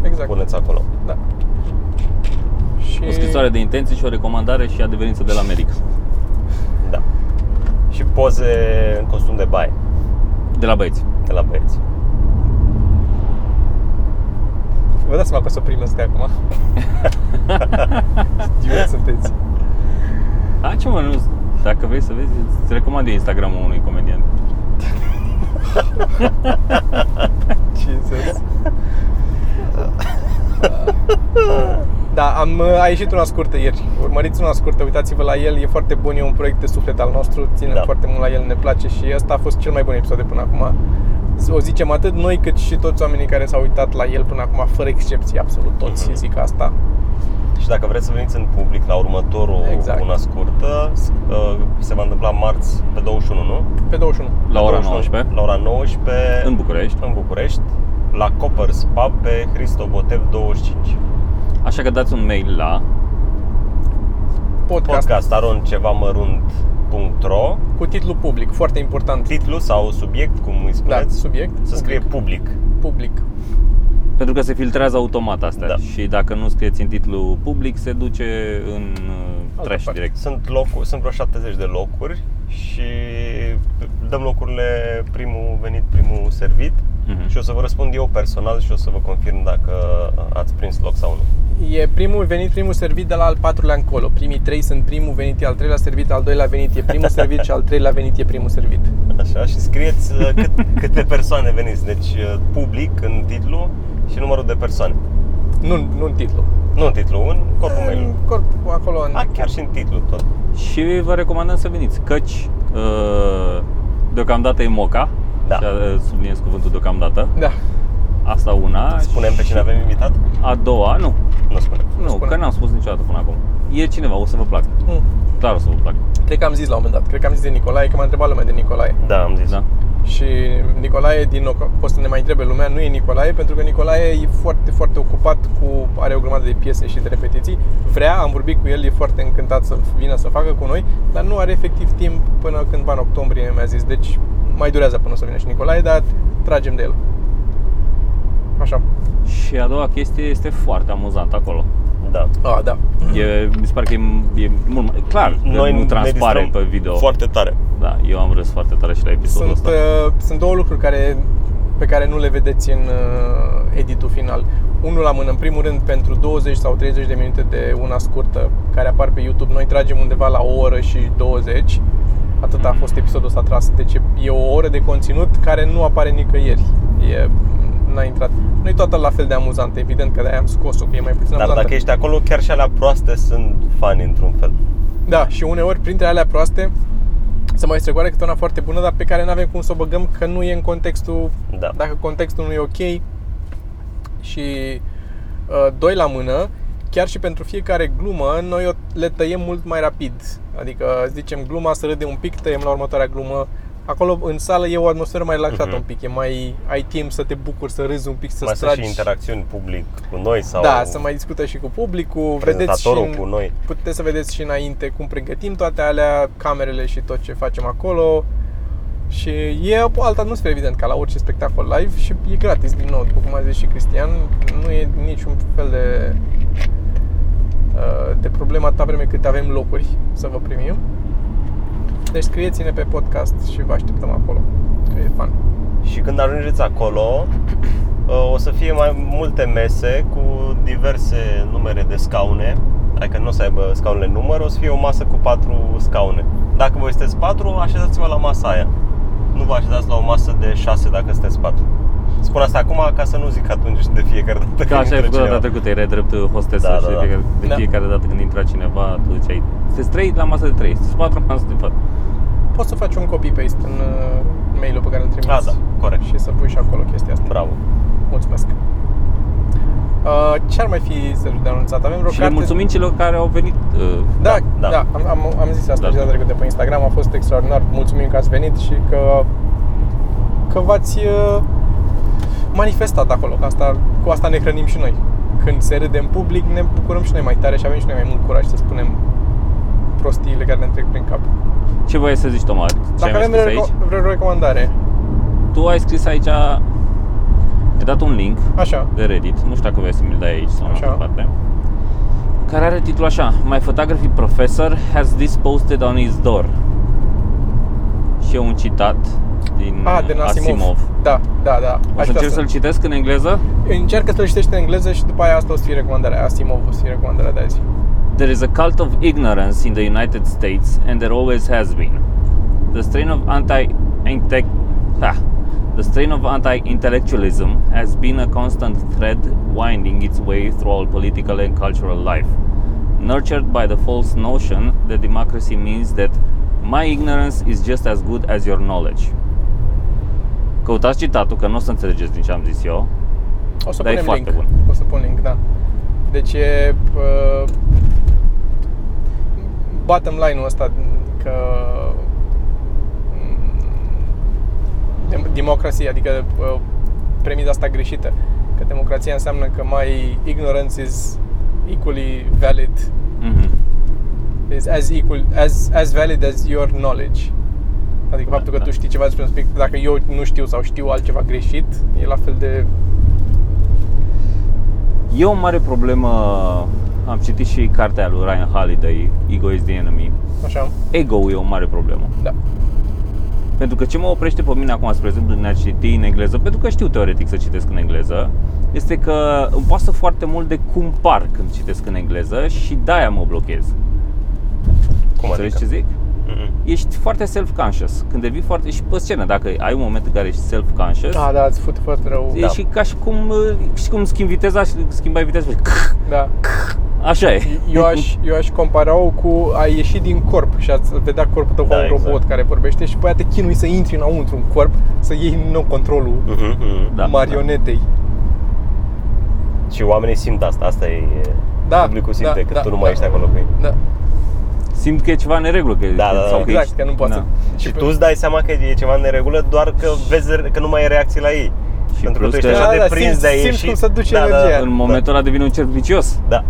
exact. Puneți acolo. Da. Și o scrisoare de intenții și o recomandare și adeverință de la medic. Da. Și poze în costum de baie. De la băieți. Vă dați seama că o să o primesc acum. Știu sunteți. A, ce mă, nu, dacă vrei să vezi, îți recomand eu Instagram-ul unui comedian. Jesus. Da, a ieșit una scurtă ieri. Urmăriți una scurtă, uitați-vă la el, e foarte bun, e un proiect de suflet al nostru. Ținem foarte mult la el, ne place și ăsta a fost cel mai bun episod de până acum. O zicem atât noi cât și toți oamenii care s-au uitat la el până acum, fără excepție, absolut toți zic asta. Și dacă vreți să veniți în public la următorul, exact, una scurtă, se va întâmpla marți pe 21, nu? Pe 21. La ora 19. La ora 19. În București, la Coppers Pub pe Hristobotev 25. Așa că dați un mail la podcast@cevamărunt.ro cu titlul public, foarte important. Titlul sau subiect, cum îi spuneți? Da, subiect. Să scrie public. Pentru că se filtrează automat astea. Da. Și dacă nu scrieți în titlul public, se duce în trash direct. Sunt vreo 70 de locuri și dăm locurile primul venit, primul servit. Și o să vă răspund eu personal și o să vă confirm dacă ați prins loc sau nu. E primul venit, primul servit de la al patrulea încolo. Primii trei sunt primul venit, al treilea servit, al doilea venit e primul servit și al treilea venit e primul servit. Așa, și scrieți câte persoane veniți. Deci public în titlu și numărul de persoane. Nu în titlu. Nu în titlu, în corpul meu. În corp, acolo. Chiar și în titlu tot. Și vă recomandăm să veniți, căci deocamdată e moca. Da. Subliniez cuvântul deocamdată. Da. Asta una. Spunem pe cine avem invitat? A doua, nu. Nu spunem. Nu, că n-am spus niciodată până acum. E cineva, o să vă placă. Clar o să vă placă. Cred că am zis la un moment dat. Cred că am zis de Nicolae, că m-a întrebat lumea de Nicolae. Da, am zis. Da. Și Nicolae, din nou, poți să ne mai întrebe lumea, nu e Nicolae, pentru că Nicolae e foarte, foarte ocupat are o grămadă de piese și de repetiții. Vrea, am vorbit cu el, e foarte încântat să vină să facă cu noi, dar nu are efectiv timp până cândva în octombrie, mi-a zis. Deci mai durează până o să vină și Nicolae, dar tragem de el. Așa. Și a doua chestie este foarte amuzantă acolo. Da. Ah, da. Mi se pare că e mult mai clar. Noi nu transpare pe video. Foarte tare. Da, eu am râs foarte tare și la episodul ăsta. Sunt două lucruri pe care nu le vedeți în editul final. Unul la mână, în primul rând, pentru 20 sau 30 de minute de una scurtă care apar pe YouTube, noi tragem undeva la o oră și 20. Atât a fost episodul ăsta tras. Deci e o oră de conținut care nu apare nicăieri. N-a intrat. Nu e toată la fel de amuzant, evident că de-aia am scos-o, că e mai puțin amuzantă. Dar dacă ești acolo, chiar și alea proaste sunt funny într-un fel. Da, și uneori printre alea proaste se mai strecoară câte una foarte bună, dar pe care n-avem cum să o băgăm, că nu e în contextul. Da. Dacă contextul nu e ok. Și doi la mână, chiar și pentru fiecare glumă, noi le tăiem mult mai rapid. Adică zicem gluma, să râde un pic, tăiem la următoarea glumă. Acolo în sală e o atmosferă mai relaxată un pic, ai timp să te bucuri, să râzi un pic, să stragi. Mai sunt și interacțiuni public cu noi sau. Da, să mai discută și cu publicul, vedeți și cu noi. Puteți să vedeți și înainte cum pregătim toate alea, camerele și tot ce facem acolo. Și e o altă atmosferă, evident, ca la orice spectacol live și e gratis din nou, după cum a zis și Cristian, nu e niciun fel de problemă atâta vreme cât avem locuri să vă primim. Deci scrieți-ne pe podcast și vă așteptăm acolo, că e fun. Și când ajungeți acolo, o să fie mai multe mese cu diverse numere de scaune. Adică nu o să aibă scaunele număr, o să fie o masă cu 4 scaune. Dacă voi sunteți 4, așezați-vă la masa aia. Nu vă așezați la o masă de 6 dacă sunteți 4. Spun asta acum ca să nu zic atunci de fiecare dată. Ca așa ai făcut data trecută, erai drept hostesă, da, da, da. De fiecare dată când intra cineva, tu ziceai, sunteți 3 la masă de 3, sunteți 4 la masă de 4. Poți să faci un copy-paste în mail-ul pe care îl trimiți. Da, corect. Și să pui și acolo chestia asta. Bravo. Mulțumesc. Ce ar mai fi, Sergiu, de anunțat? Avem vreo și carte... le mulțumim celor care au venit. Da. Am zis asta și data trecută pe Instagram, a fost extraordinar. Mulțumim că ați venit și că v-ați manifestat acolo, că asta, cu asta ne hrănim și noi. Când se râde în public, ne bucurăm și noi mai tare și avem și noi mai mult curaj să spunem prostiile care ne trec prin cap. Ce voiai să zici, Toma? Dacă avem vreo recomandare. Tu ai scris aici, ai dat un link de Reddit, nu știu dacă vrei să mi-l dai aici sau în altă parte, care are titlul așa: My photography professor has this posted on his door. Și e un citat din Asimov. Da. O să încerc să-l citesc în engleză? Încearcă să-l citești în engleză și după aia asta o să fie recomandarea. Asimov o să fie recomandarea de azi. There is a cult of ignorance in the United States, and there always has been. The strain of anti-intellectualism has been a constant thread winding its way through all political and cultural life, nurtured by the false notion that democracy means that my ignorance is just as good as your knowledge. Căutați citatul, că nu o să înțelegeți din ce am zis eu. O să punem link. Bun. O să pun link, da. Deci e bottom line-ul ăsta că democrație, adică premisa asta greșită, că democrația înseamnă că my ignorance is equally valid, is as valid as your knowledge. Adică faptul că tu știi ceva despre un subiect, dacă eu nu știu sau știu altceva greșit, e la fel de... E o mare problemă, am citit și cartea lui Ryan Holiday, Ego is the Enemy. Așa. Ego-ul e o mare problemă. Da. Pentru că ce mă oprește pe mine acum, spre exemplu, din a citi în engleză, pentru că știu teoretic să citesc în engleză, este că îmi pasă foarte mult de cum par când citesc în engleză și de-aia mă blochez. Cum înțelegi adică? Ce zic? Ești foarte self-conscious. Când devii foarte... și pe scenă, dacă ai un moment în care ești self-conscious... Da, îți fute foarte rău. E și ca și cum schimbi viteza și schimbai viteza. Da. Așa e. Eu aș compara-o cu a ieși din corp și ați vedea corpul tău ca un robot care vorbește și pe aia te chinui să intri înăuntru în corp, să iei nou controlul marionetei. Și oamenii simt asta, publicul simte că tu nu mai ești acolo cu ei. Da. Simt că e ceva în neregulă, că nu poate. Și tu îți dai seama că e ceva în neregulă, doar că vezi că nu mai ai reacții la ei. Și pentru că tu ești așa de prins de ei și în momentul ăla devine un cerc vicios. Da.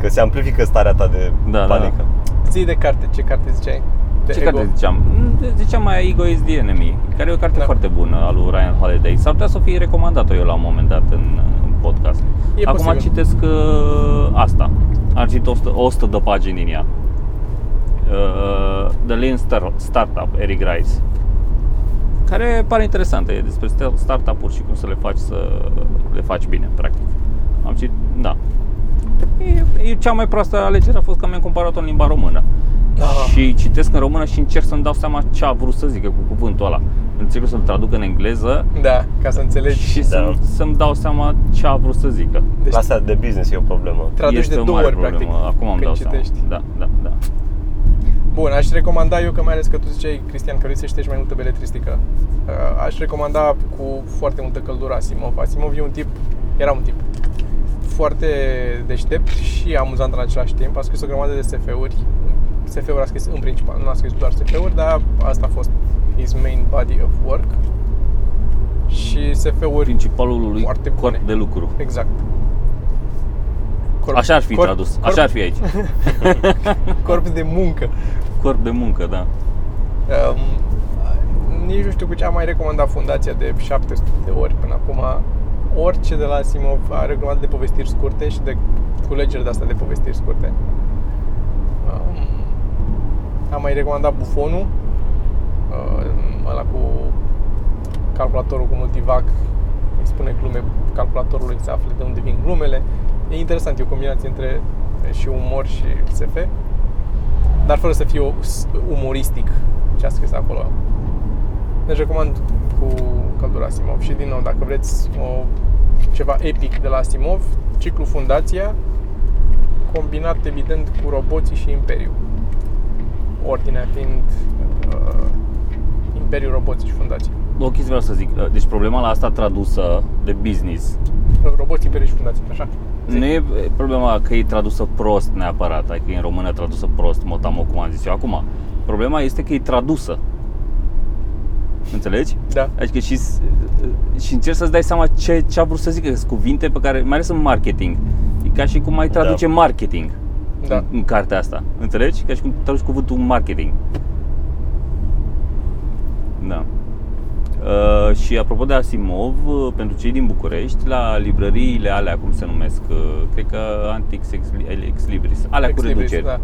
Că se amplifică starea ta de panică. Zi de carte, ce carte ziceai? De ce Ego? Carte ziceam? Ziceam mai Ego is the Enemy, care e o carte foarte bună a lui Ryan Holiday. S-ar putea să fie recomandat-o eu la un moment dat în podcast. E acum posibil. Citesc asta. Am citit 100 de pagini din ea. The Lean Startup, Eric Rice. Care pare interesantă, e despre startup-uri și cum să le faci bine, practic. Am citit, E cea mai proastă alegere a fost că mi-am comparat-o în limba română. Da. Și citesc în română și încerc să-mi dau seama ce a vrut să zică cu cuvântul ăla. Încerc să-l traduc în engleză. Da, ca să înțelegi. Și să-mi dau seama ce a vrut să zică. Deci, asta de business e o problemă. Traduci de două ori, practic, acum îmi dau citești. Seama. Da. Bun, aș recomanda eu, că mai ales că tu ziceai, Cristian, că vrei să citești mai multă beletristică. Aș recomanda cu foarte multă căldură Asimov. Asimov era un tip foarte deștept și amuzant în același timp. A scris o grămadă de SF-uri. SF-uri a scris în principal, nu a scris doar SF-uri, dar asta a fost his main body of work. Și SF-uri principalul lui foarte corp bune. De lucru. Exact. Așa ar fi tradus. Așa ar fi aici. Corp de muncă. Corp de muncă, da. Nici nu știu cu ce am mai recomandat Fundația de 700 de ori până acum. Orice de la Asimov are o grămadă de povestiri scurte și de culegeri de astea de povestiri scurte. Am mai recomandat Bufonul, ăla cu calculatorul cu multivac, îi spune glume calculatorului să afle de unde vin glumele. E interesant, e o combinație între și umor și SF. dar fără să fie umoristic ce a scris acolo. Deci recomand cu căldură Asimov. Și din nou, dacă vreți ceva epic de la Asimov, ciclul Fundația, combinat evident cu Roboții și Imperiu. Ordinea fiind Imperiu, Roboții și Fundația. O chestie vreau să zic, deci problema la asta tradusă de business, Roboții, Imperiu și Fundația, așa? Zic. Nu e problema că e tradusă prost neapărat, adică e în română tradusă prost, motamo, cum am zis eu acum. Problema este că e tradusă. Înțelegi? Da. Adică și încerci să-ți dai seama ce a vrut să zică, sunt cuvinte pe care, mai ales în marketing, e ca și cum mai traduce marketing în cartea asta. Înțelegi? Ca și cum traduci cuvântul marketing. Da. Și apropo de Asimov, pentru cei din București, la librăriile alea, cum se numesc, cred că Antix Ex Libris, alea Ex cu reduceri,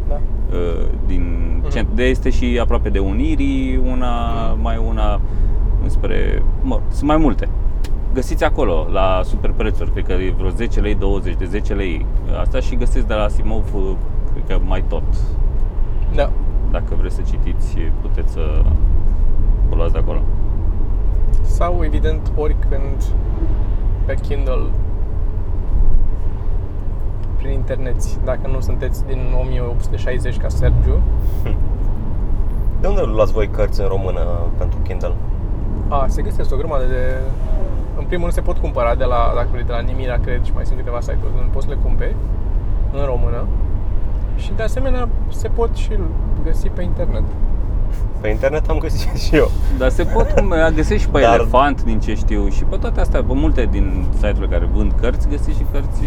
din centru, de este și aproape de Unirii, una înspre, sunt mai multe. Găsiți acolo, la super prețuri, cred că e vreo 10 lei, 20 de 10 lei, asta și găsiți de la Asimov, cred că mai tot. Da. Dacă vreți să citiți, puteți să o luați de acolo. Sau, evident, oricând pe Kindle, prin internet, dacă nu sunteți din 1860 ca Sergio. De unde luați voi cărți în română pentru Kindle? Se găsesc o grămadă de... În primul rând se pot cumpăra de la, dacă vrei, de la Nimira, cred, și mai sunt câteva site-uri unde poți să le cumperi în română. Și de asemenea se pot și găsi pe internet. Pe internet am găsit și eu. Dar se pot găsești și pe Elefant, din ce știu, și pe toate astea, pe multe din site-urile care vând cărți, găsești și cărți.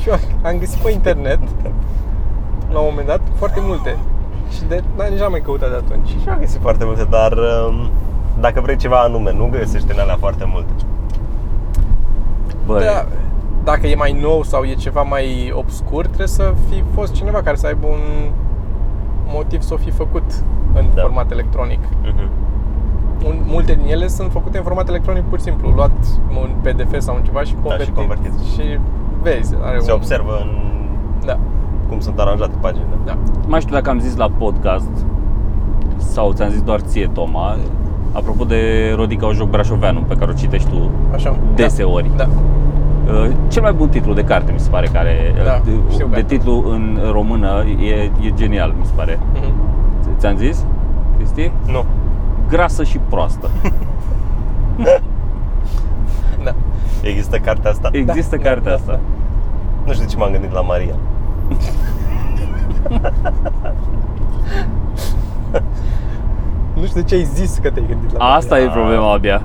Și eu am găsit pe internet, la un moment dat, foarte multe. Și nici n-am mai căutat de atunci. Și am găsit foarte multe, dar dacă vrei ceva anume, nu găsești în alea foarte multe. Da, dacă e mai nou sau e ceva mai obscur, trebuie să fi fost cineva care să aibă un motiv să o fi făcut în format electronic. Multe din ele sunt făcute în format electronic pur și simplu, luat un PDF sau un ceva și convertit. Și vezi, se observă cum sunt aranjate paginile. Da. Mai știu dacă am zis la podcast sau ți-am zis doar ție, Toma, apropo de Rodica, o joc brașoveanu, pe care o citești tu deseori. Da. Cel mai bun titlu de carte, mi se pare, care de titlu în română e genial, mi se pare. Ți-am zis? Cristi? Nu. Grasă și proastă. Da. Există cartea asta? Există cartea asta. Nu știu de ce m-am gândit la Maria. Nu știu de ce ai zis că te-ai gândit la Maria. Asta e problema abia.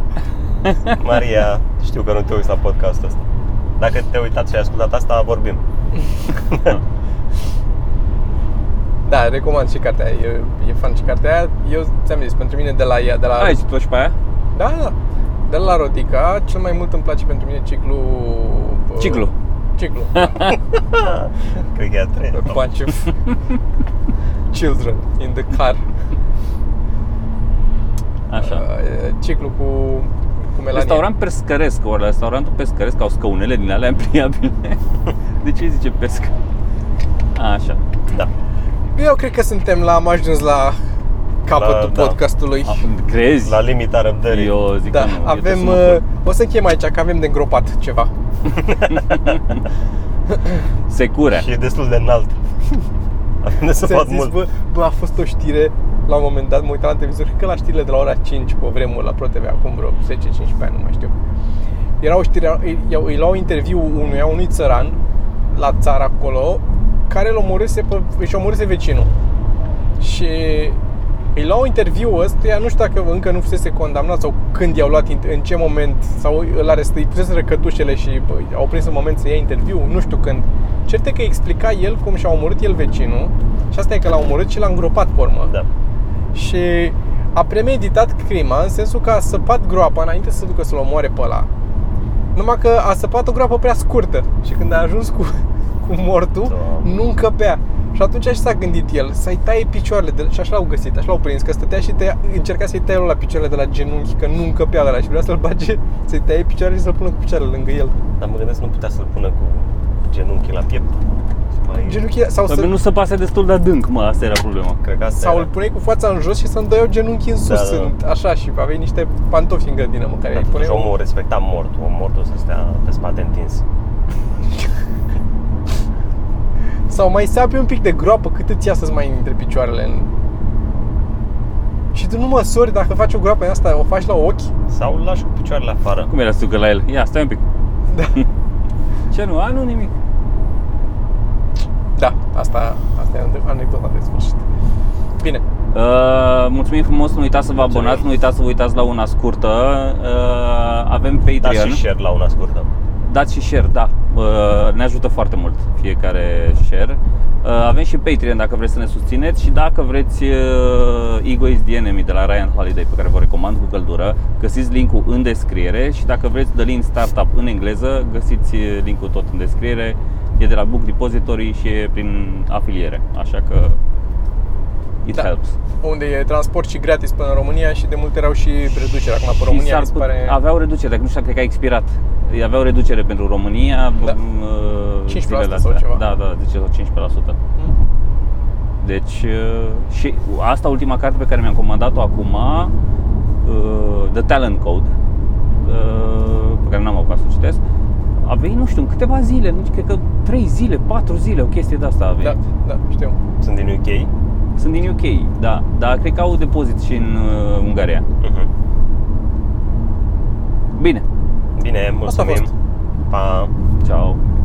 Maria, știu că nu te uiți la podcastul ăsta. Dacă te uitați și ai ascultat asta, vorbim. Da, recomand și cartea aia, e fan și cartea aia. Eu ți-am zis, pentru mine de la ea, de la... Ai citit-o și pe aia? Da, de la Rodica, cel mai mult îmi place pentru mine Ciclu. Cred că e a treia. A bunch of children in the car. Așa. Ciclu cu Melania. Restaurantul pescăresc, au scăunele din alea impriabile. De ce zice pesc? Așa. Da. Eu cred că am ajuns la capătul podcastului. Crezi? La limita răbdării. Eu zic că nu. Avem o să încheiem aici, că avem de îngropat ceva. Secure. Și e destul de înalt. Avem de săpat mult. Bă, a fost o știre. La un moment dat mă uitam la televizor, cred că la știrile de la ora 5 pe vremuri la ProTV, acum vreo 10-15 ani, nu mai știu. Era o știre, îi luau interviu unui țăran la țară acolo, care își omorâse vecinul. Și îi luau interviu ăsta, nu știu dacă încă nu fusese condamnat sau când i-au luat, în ce moment, sau îl arestă, îi puseseră cătușele și au prins în moment să ia interviu, nu știu când. Certe că explica el cum și-a omorât el vecinul, și asta e că l-a omorât și l-a îngropat pe urmă. Da. Și a premeditat crima, în sensul că a săpat groapa înainte să ducă să-l omoare pe ăla. Numai că a săpat o groapă prea scurtă și când a ajuns cu mortul, nu încăpea. Și atunci așa s-a gândit el, să-i taie picioarele și așa l-au găsit, așa l-au prins, că stătea și încerca să-i taie la picioarele de la genunchi, că nu încăpea ăla și vrea să-l bage, să-i taie picioarele și să-l pună cu picioarele lângă el. Dar mă gândesc, nu putea să-l pună cu genunchii la piept. genunchii sau să... nu se pasă destul de adânc, mă, asta era problema. Cred că asta sau era. Îl puneai cu fața în jos și să îndoi genunchii în sus, da. Așa, și aveai niște pantofi în grădină, mă, care îi puneai. Omul respecta mortul, mortul să stea pe spate întins. Sau mai sapi un pic de groapă cât îți ia să-ți mai intre picioarele în... Și tu nu măsori dacă faci o groapă în asta, o faci la ochi? Sau îl lași cu picioarele afară. Cum era să ducă la el? Ia, stai un pic. Da. Ce nu? A, nu nimic. Da, asta e anecdota de sfârșit. Bine. Mulțumim frumos, nu uitați să vă abonați, nu uitați să vă uitați la una scurtă. Avem Patreon. Dați și share la una scurtă. Dați și share, da. Ne ajută foarte mult fiecare share. Avem și Patreon dacă vreți să ne susțineți și dacă vreți Ego is the Enemy de la Ryan Holiday, pe care vă recomand cu căldură. Găsiți linkul în descriere și dacă vreți The Lean Startup în engleză, găsiți linkul tot în descriere. E de la Book Repository și e prin afiliere, așa că it helps. Unde e transport și gratis până în România și de multe erau și reduceri acum pe România, mi se pare. Aveau reducere, dacă nu știu, cred că a expirat. Aveau reducere pentru România, da. 15% sau ceva. Da, da, de ce 15%. Deci și asta ultima carte pe care mi-am comandat-o acum, The Talent Code, pe care n-am apucat să o citesc. A venit, nu știu, în câteva zile, nu știu, cred că 3 zile, 4 zile, o chestie de asta a venit. Da, da, știu. Sunt din UK? Sunt din UK, da, dar cred că au depozit și în Ungaria. Uh-huh. Bine. Bine, mulțumim. Pa. Ciao.